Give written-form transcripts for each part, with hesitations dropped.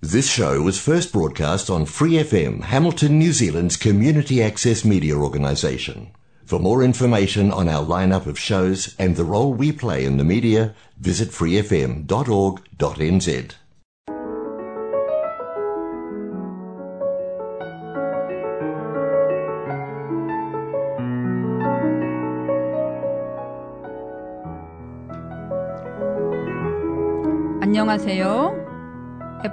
This show was first broadcast on Free FM, Hamilton, New Zealand's community access media organisation. For more information on our lineup of shows and the role we play in the media, visit freefm.org.nz. 안녕하세요.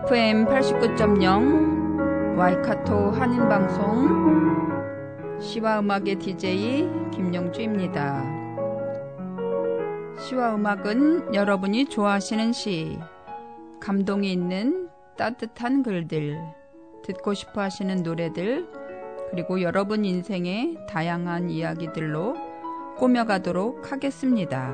FM 89.0 와이카토 한인방송 시와음악의 DJ 김영주입니다. 시와음악은 여러분이 좋아하시는 시, 감동이 있는 따뜻한 글들, 듣고 싶어 하시는 노래들, 그리고 여러분 인생의 다양한 이야기들로 꾸며가도록 하겠습니다.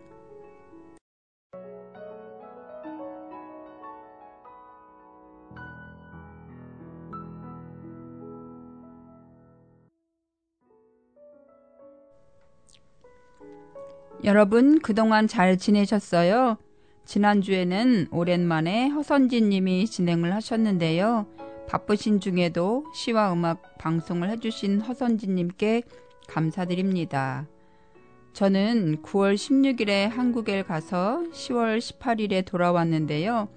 여러분 그동안 잘 지내셨어요? 지난주에는 오랜만에 허선진 님이 진행을 하셨는데요. 바쁘신 중에도 시와 음악 방송을 해주신 허선진 님께 감사드립니다. 저는 9월 16일에 한국에 가서 10월 18일에 돌아왔는데요.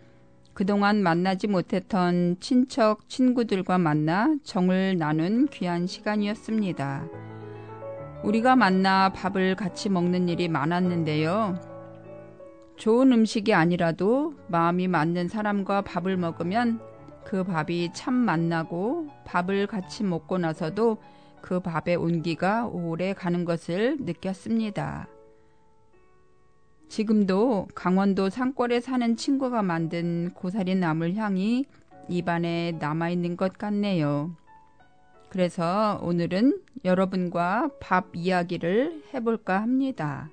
그동안 만나지 못했던 친척, 친구들과 만나 정을 나눈 귀한 시간이었습니다. 우리가 만나 밥을 같이 먹는 일이 많았는데요. 좋은 음식이 아니라도 마음이 맞는 사람과 밥을 먹으면 그 밥이 참 맛나고 밥을 같이 먹고 나서도 그 밥의 온기가 오래 가는 것을 느꼈습니다. 지금도 강원도 산골에 사는 친구가 만든 고사리 나물 향이 입안에 남아있는 것 같네요. 그래서 오늘은 여러분과 밥 이야기를 해볼까 합니다.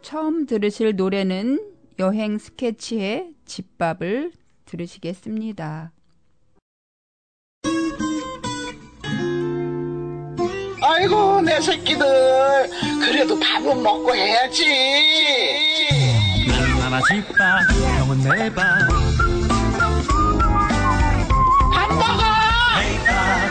처음 들으실 노래는 여행 스케치의 집밥을 들으시겠습니다. 아이고 내 새끼들 그래도 밥은 먹고 해야지. 나나 집밥 형은 내 밥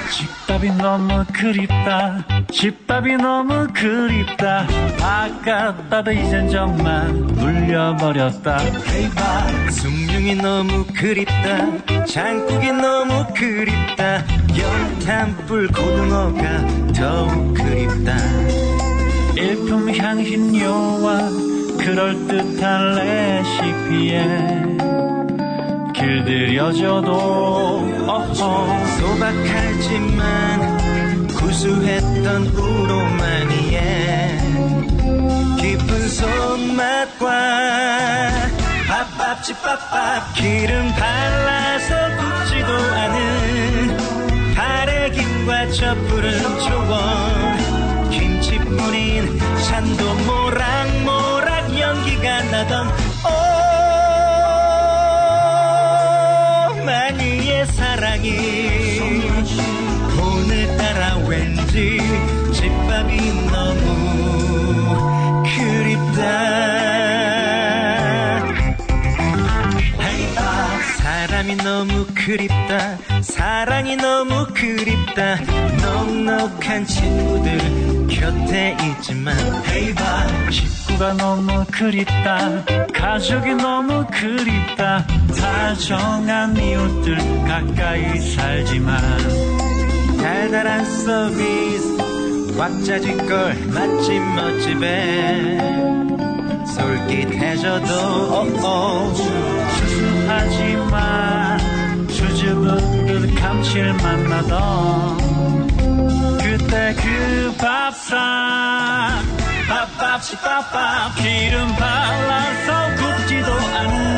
집밥이 너무 그립다 집밥이 너무 그립다 아깝다도 이젠 정말 물려버렸다 대박 숭늉이 너무 그립다 장국이 너무 그립다 연탄불 고등어가 더욱 그립다 일품 향신료와 그럴듯한 레시피에 길들여져도 소박하지만 구수했던 우로마니에 깊은 손맛과 밥집밥밥 기름 발라서 굽지도 않은 가래김과 저 푸른 초원 김치뿐인 산도 모락모락 연기가 나던 많이의 사랑이 오늘따라 왠지 집밥이 너무 그립다 사람이 너무 그립다 사랑이 너무 그립다 넉넉한 친구들 곁에 있지만 식구가 너무 그립다 가족이 너무 그립다 다정한 미웃들 가까이 살지만 달달한 서비스 꽉 짜질걸 맛집 멋집에 솔깃해져도 수수하지만 수줍은 감칠맛 나던 그때 그 밥상 밥밥집 밥밥 기름 발라서 굽지도 않은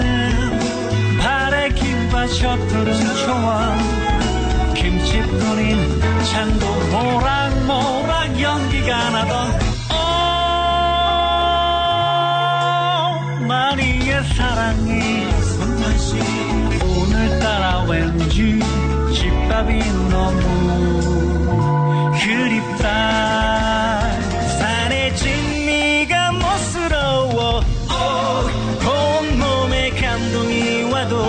오늘따라 왠지 집밥이 너무 그립다. 산의 진미가 멋스러워. 온몸에 감동이 와도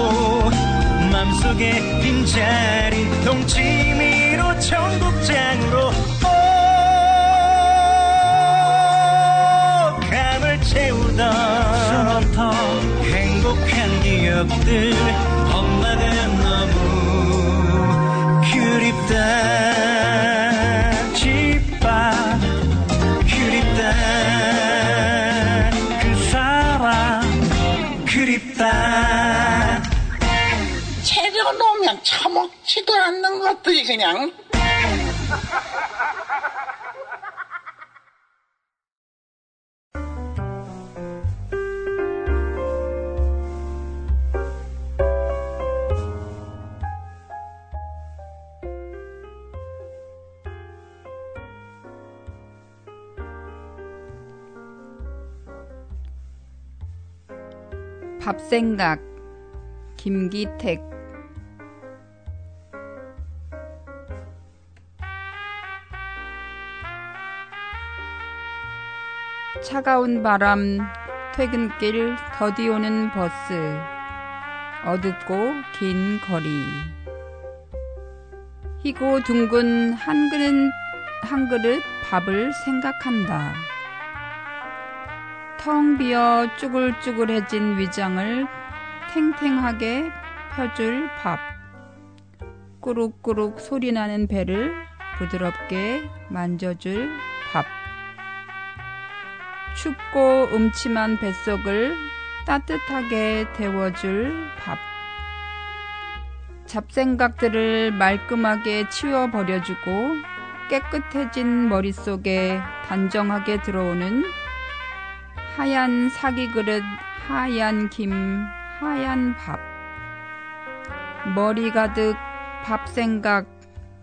맘속에 빈자리 동치미로 청국장으로 감을 채우던 행복한 기억들. 엄마가 너무 그립다. 집밥 그립다. 그 사람 그립다. 재료 넣으면 처먹지도 않는 것들이 그냥. 밥생각 김기택. 차가운 바람, 퇴근길 더디오는 버스, 어둡고 긴 거리. 희고 둥근 한 그릇 밥을 생각한다. 텅 비어 쭈글쭈글해진 위장을 탱탱하게 펴줄 밥. 꾸룩꾸룩 소리나는 배를 부드럽게 만져줄 밥. 춥고 음침한 뱃속을 따뜻하게 데워줄 밥. 잡생각들을 말끔하게 치워버려주고 깨끗해진 머릿속에 단정하게 들어오는 하얀 사기 그릇, 하얀 김, 하얀 밥. 머리 가득 밥 생각,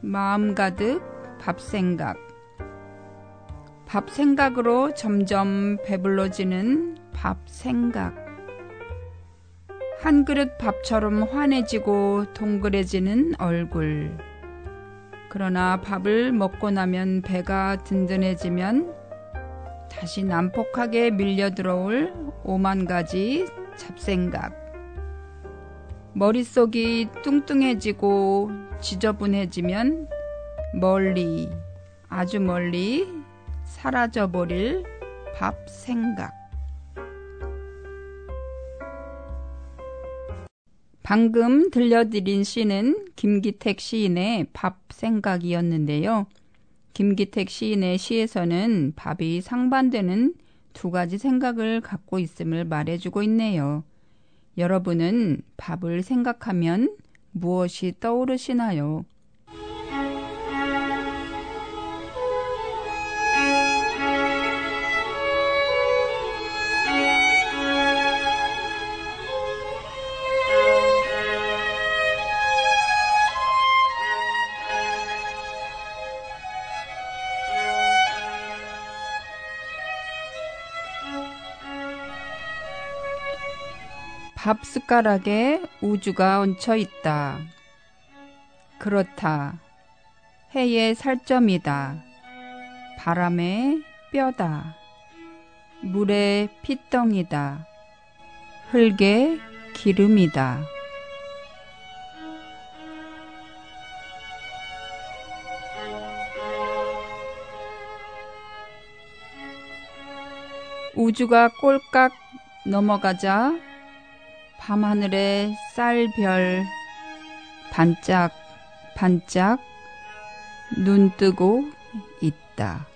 마음 가득 밥 생각. 밥 생각으로 점점 배불러지는 밥 생각. 한 그릇 밥처럼 환해지고 동그래지는 얼굴. 그러나 밥을 먹고 나면 배가 든든해지면 다시 난폭하게 밀려들어올 오만 가지 잡생각. 머릿속이 뚱뚱해지고 지저분해지면 멀리, 아주 멀리 사라져버릴 밥생각. 방금 들려드린 시는 김기택 시인의 밥생각이었는데요. 김기택 시인의 시에서는 밥이 상반되는 두 가지 생각을 갖고 있음을 말해주고 있네요. 여러분은 밥을 생각하면 무엇이 떠오르시나요? 밥 숟가락에 우주가 얹혀 있다. 그렇다. 해의 살점이다. 바람의 뼈다. 물의 핏덩이다. 흙의 기름이다. 우주가 꼴깍 넘어가자 밤하늘에 쌀별 반짝 반짝 눈뜨고 있다.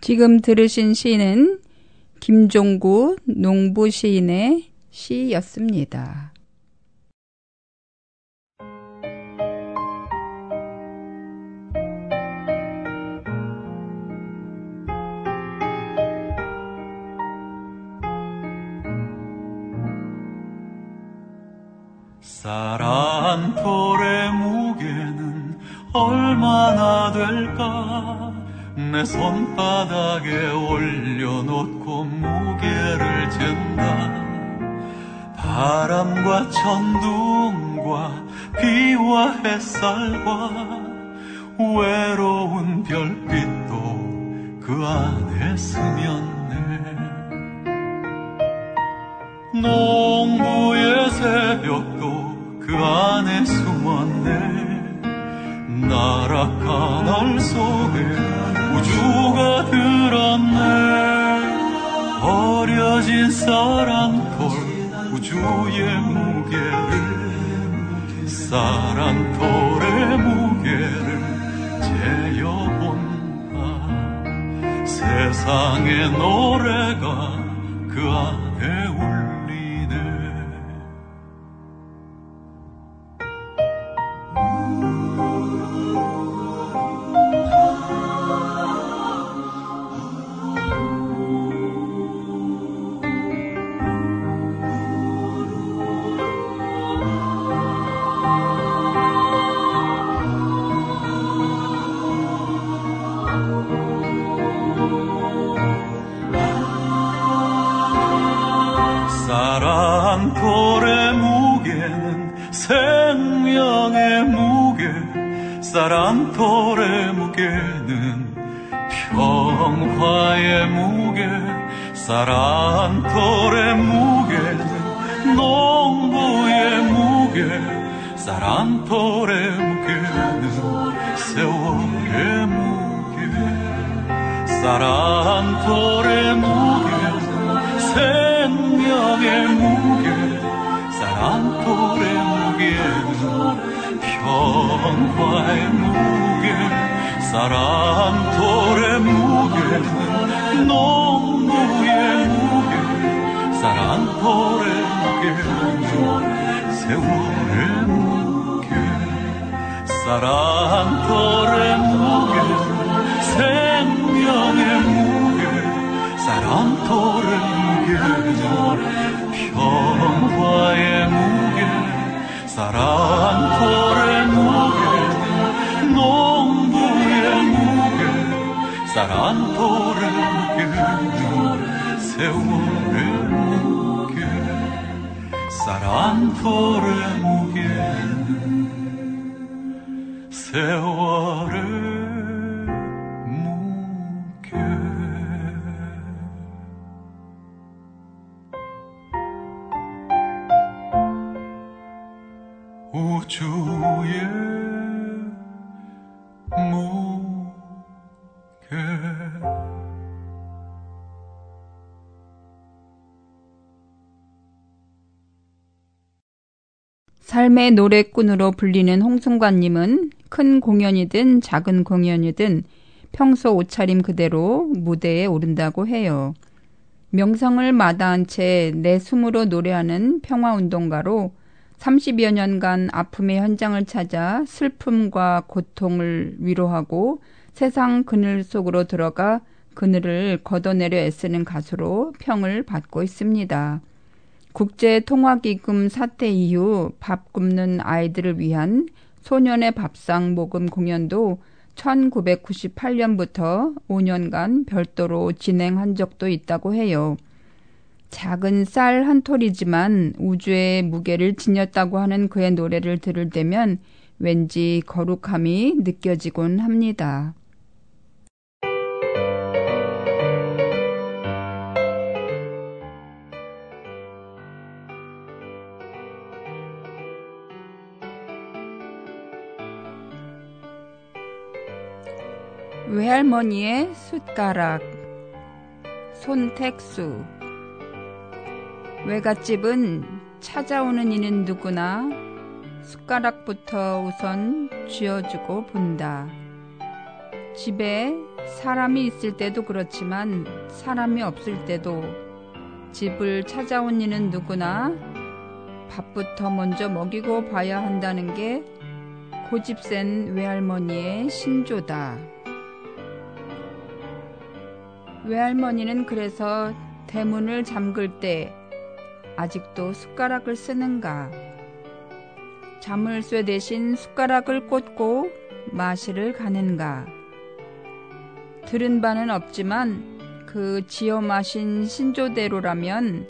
지금 들으신 시는 김종구 농부 시인의 시였습니다. 사라 한 톨의 무게는 얼마나 될까? 내 손바닥에 올려놓고 무게를 잰다. 바람과 천둥과 비와 햇살과 외로운 별빛도 그 안에 스며네. 농부의 새벽도 그 안에 숨었네. 나락한 알 속에 우주가 들었네. 버려진 사랑돌 우주의 무게를, 사랑돌의 무게를 재어본다. 세상의 노래가 그 안에 울리네. 사랑돌의 무게는 생명의 무게, 사랑돌의 무게는 평화의 무게, 사랑돌의 무게는 농부의 무게, 사랑돌의 무게는 세월의 무게, 사랑돌의 무게는 생명의 무게, 사랑돌의 무게는 평화의 무게, 사랑돌의 무게는 농부의 무게, 사랑돌의 무게는 세월의 무게, 사랑돌의 무게는 생명의 무게, 사랑돌의 무게는 평화의 무게, 사랑돌의 무게, 농부의 무게, 사랑돌의 무게, 세월의 무게, 사랑돌의 무게, 세월의 무게. 우주의 무게. 삶의 노래꾼으로 불리는 홍승관님은 큰 공연이든 작은 공연이든 평소 옷차림 그대로 무대에 오른다고 해요. 명성을 마다한 채 내 숨으로 노래하는 평화운동가로 30여 년간 아픔의 현장을 찾아 슬픔과 고통을 위로하고 세상 그늘 속으로 들어가 그늘을 걷어내려 애쓰는 가수로 평을 받고 있습니다. 국제통화기금 사태 이후 밥 굶는 아이들을 위한 소년의 밥상 모금 공연도 1998년부터 5년간 별도로 진행한 적도 있다고 해요. 작은 쌀 한 톨이지만 우주의 무게를 지녔다고 하는 그의 노래를 들을 때면 왠지 거룩함이 느껴지곤 합니다. 외할머니의 숟가락, 손택수. 외갓집은 찾아오는 이는 누구나 숟가락부터 우선 쥐어주고 본다. 집에 사람이 있을 때도 그렇지만 사람이 없을 때도 집을 찾아온 이는 누구나 밥부터 먼저 먹이고 봐야 한다는 게 고집 센 외할머니의 신조다. 외할머니는 그래서 대문을 잠글 때 아직도 숟가락을 쓰는가? 자물쇠 대신 숟가락을 꽂고 마시를 가는가? 들은 바는 없지만 그 지어 마신 신조대로라면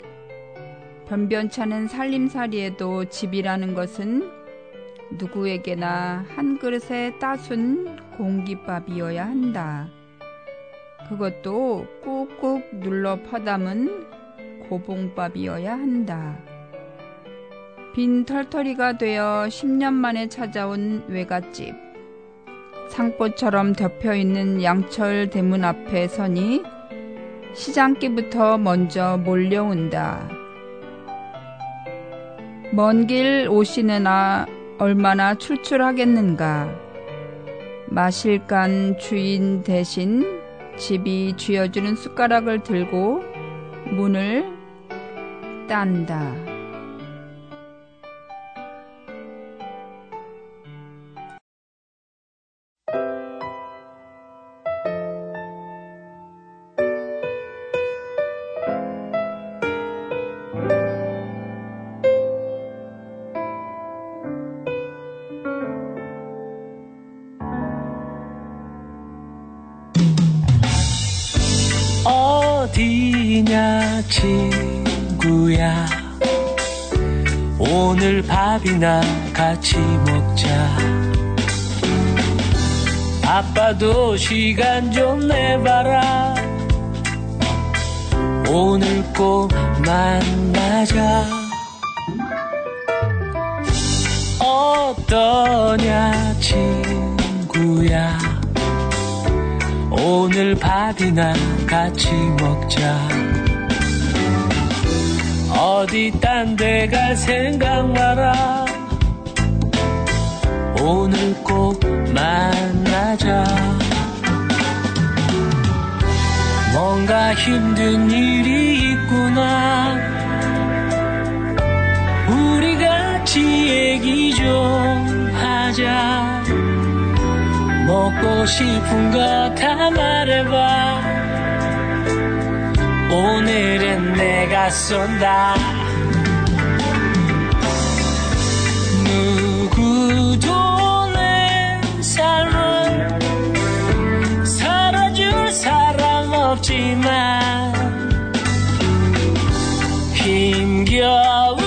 변변찮은 살림살이에도 집이라는 것은 누구에게나 한 그릇의 따순 공깃밥이어야 한다. 그것도 꾹꾹 눌러 퍼담은 고봉밥이어야 한다. 빈 털터리가 되어 10년 만에 찾아온 외갓집. 상포처럼 덮여있는 양철 대문 앞에 서니 시장기부터 먼저 몰려온다. 먼 길 오시느나 얼마나 출출하겠는가. 마실 간 주인 대신 집이 쥐어주는 숟가락을 들고 문을 딴다. 어디냐 친구야, 오늘 밥이나 같이 먹자. 아빠도 시간 좀 내봐라. 오늘 꼭 만나자. 어떠냐 친구야, 오늘 밥이나 같이 먹자. 어디 딴 데 갈 생각 마라. 오늘 꼭 만나자. 뭔가 힘든 일이 있구나. 우리 같이 얘기 좀 하자. 먹고 싶은 거 다 말해봐. 오늘은 내가 쏜다. 누구도 내 삶은 살아줄 사람 없지만 힘겨워.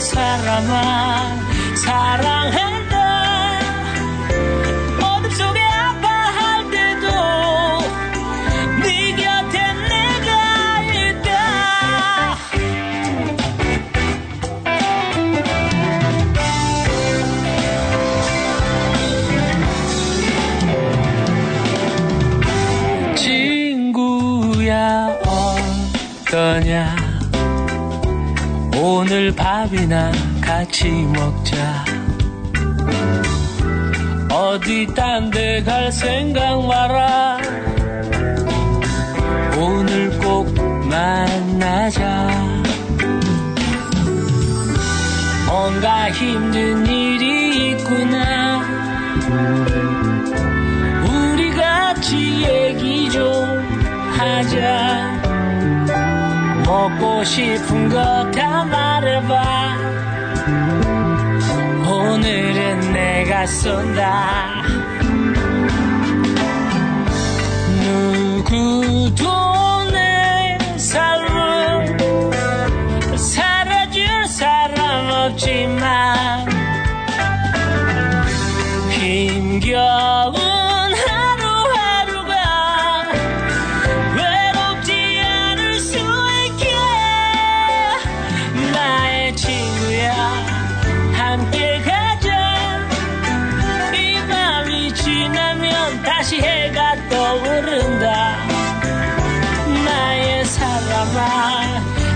사랑아 사랑한다. 어둠 속에 아파할 때도 네 곁에 내가 있다. 친구야 어떠냐, 오늘 밥이나 같이 먹자. 어디 딴 데 갈 생각 마라. 오늘 꼭 만나자. 뭔가 힘든 일이 있구나. 우리 같이 얘기 좀 하자. 먹고 싶은 거 다 말해봐. 오늘은 내가 쏜다. 누구도 내 삶은 살아줄 사람 없지만 힘겨워.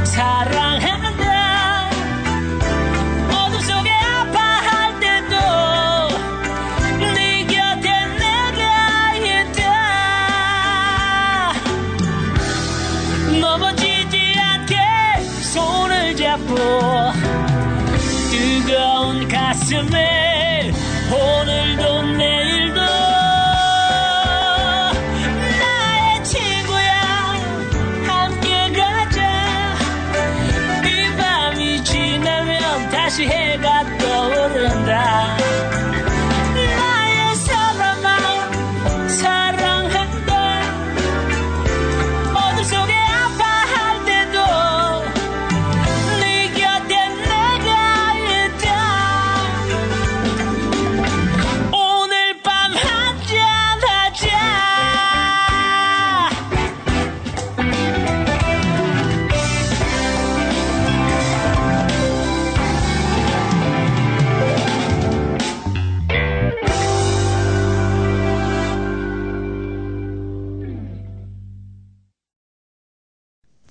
사랑한다. 어둠 속에 아파할 때도 네 곁에 내가 있다. 넘어지지 않게 손을 잡고 뜨거운 가슴에 오늘도 내일도 나의 친구야.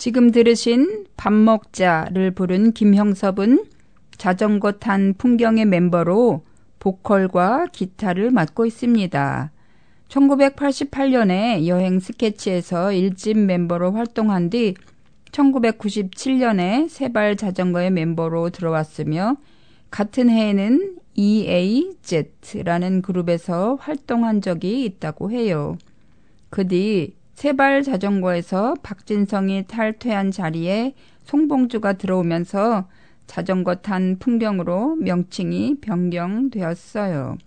지금 들으신 밥 먹자를 부른 김형섭은 자전거 탄 풍경의 멤버로 보컬과 기타를 맡고 있습니다. 1988년에 여행 스케치에서 1집 멤버로 활동한 뒤 1997년에 세발 자전거의 멤버로 들어왔으며 같은 해에는 EAZ라는 그룹에서 활동한 적이 있다고 해요. 그 뒤 세발 자전거에서 박진성이 탈퇴한 자리에 송봉주가 들어오면서 자전거 탄 풍경으로 명칭이 변경되었어요.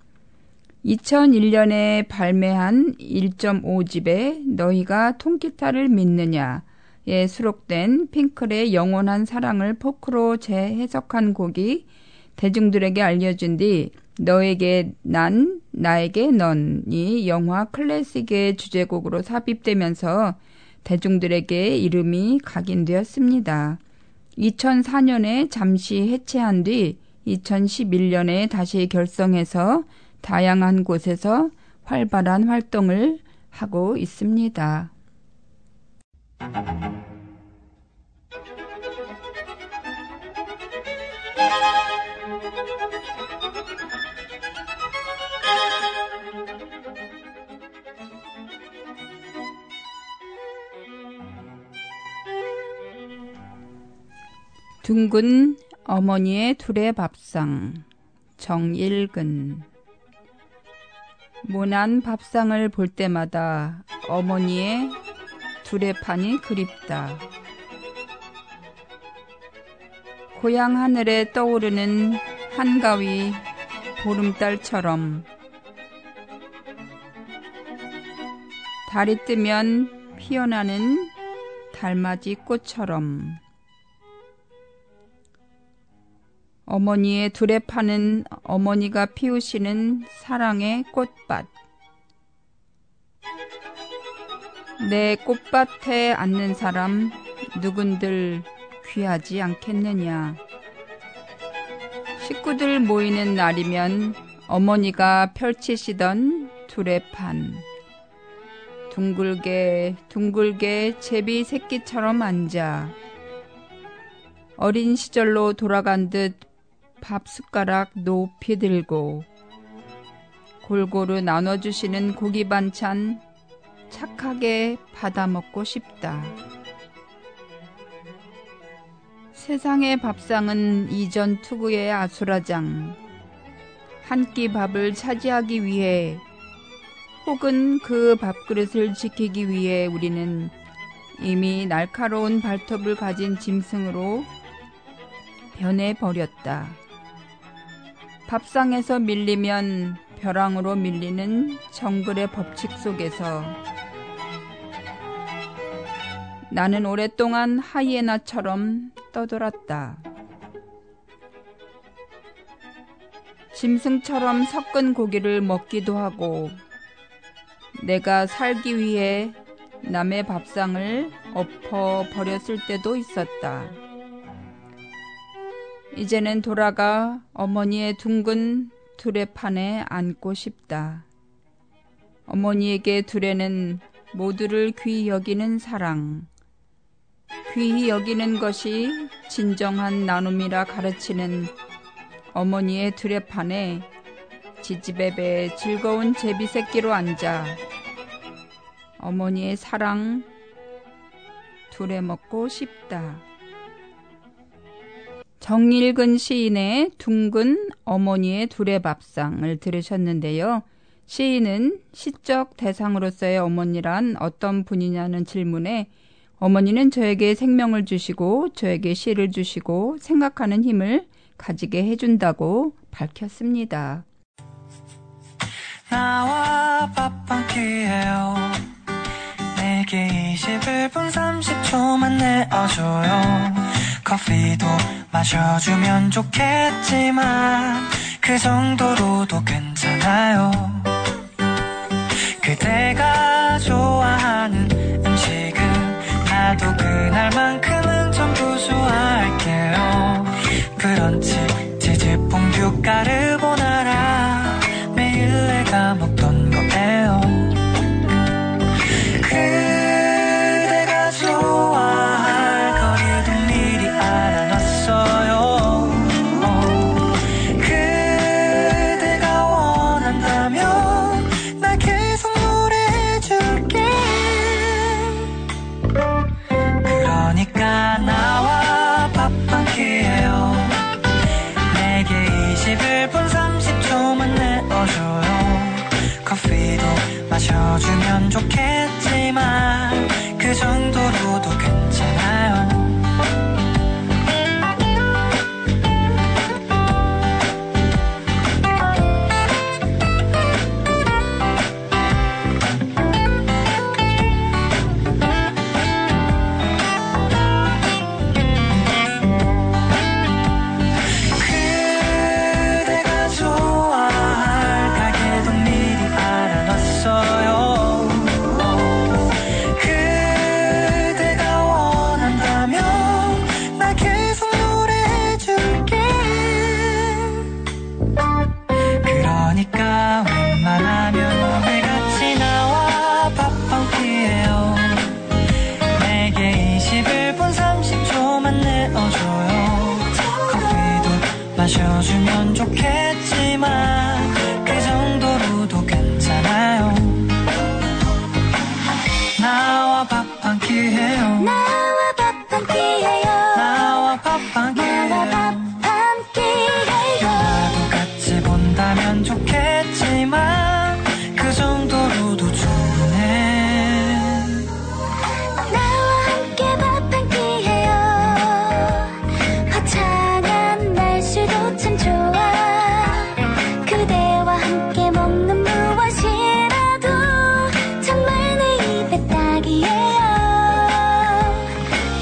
2001년에 발매한 1.5집에 너희가 통기타를 믿느냐에 수록된 핑클의 영원한 사랑을 포크로 재해석한 곡이 대중들에게 알려진 뒤 너에게 난, 나에게 넌이 영화 클래식의 주제곡으로 삽입되면서 대중들에게 이름이 각인되었습니다. 2004년에 잠시 해체한 뒤 2011년에 다시 결성해서 다양한 곳에서 활발한 활동을 하고 있습니다. 둥근 어머니의 두레밥상, 정일근. 모난 밥상을 볼 때마다 어머니의 두레판이 그립다. 고향 하늘에 떠오르는 한가위 보름달처럼 달이 뜨면 피어나는 달맞이 꽃처럼 어머니의 두레판은 어머니가 피우시는 사랑의 꽃밭. 내 꽃밭에 앉는 사람 누군들 귀하지 않겠느냐. 식구들 모이는 날이면 어머니가 펼치시던 두레판. 둥글게 둥글게 제비 새끼처럼 앉아 어린 시절로 돌아간 듯 밥 숟가락 높이 들고 골고루 나눠주시는 고기 반찬 착하게 받아먹고 싶다. 세상의 밥상은 이전 투구의 아수라장. 한 끼 밥을 차지하기 위해 혹은 그 밥그릇을 지키기 위해 우리는 이미 날카로운 발톱을 가진 짐승으로 변해버렸다. 밥상에서 밀리면 벼랑으로 밀리는 정글의 법칙 속에서 나는 오랫동안 하이에나처럼 떠돌았다. 짐승처럼 섞은 고기를 먹기도 하고 내가 살기 위해 남의 밥상을 엎어버렸을 때도 있었다. 이제는 돌아가 어머니의 둥근 두레판에 앉고 싶다. 어머니에게 두레는 모두를 귀히 여기는 사랑, 귀히 여기는 것이 진정한 나눔이라 가르치는 어머니의 두레판에 지지배배 즐거운 제비새끼로 앉아 어머니의 사랑 두레 먹고 싶다. 정일근 시인의 둥근 어머니의 두레밥상을 들으셨는데요. 시인은 시적 대상으로서의 어머니란 어떤 분이냐는 질문에 어머니는 저에게 생명을 주시고 저에게 시를 주시고 생각하는 힘을 가지게 해준다고 밝혔습니다. 나와 밥 한 끼 해요. 내게 21분 30초만 내어줘요. 커피도 마셔주면 좋겠지만 그 정도로도 괜찮아요. 그대가 좋아하는 음식은 나도 그날만큼은 전부 수화할게요. 브런치 치즈 퐁듀 까르보나라 매일 내가 먹던 거예요. 그대가 좋아하는 부족했지만 그 정도로도 괜찮아요. 마셔주면 좋겠지만 그 정도로도 괜찮아요. 나와 밥 한 끼 해요. 나와 밥 한 끼 해요. 나와 밥 한 끼 해요. 영화도 같이 본다면 좋겠지만 그 정도로도 충분해. 나와 함께 밥 한 끼 해요. 참 좋아. 그대와 함께 먹는 무엇이라도 정말 내 입에 딱이에요.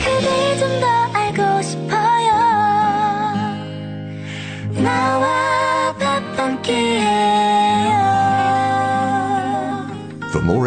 그대 좀 더 알고 싶어요. 나와 밥 한 끼 해요. For more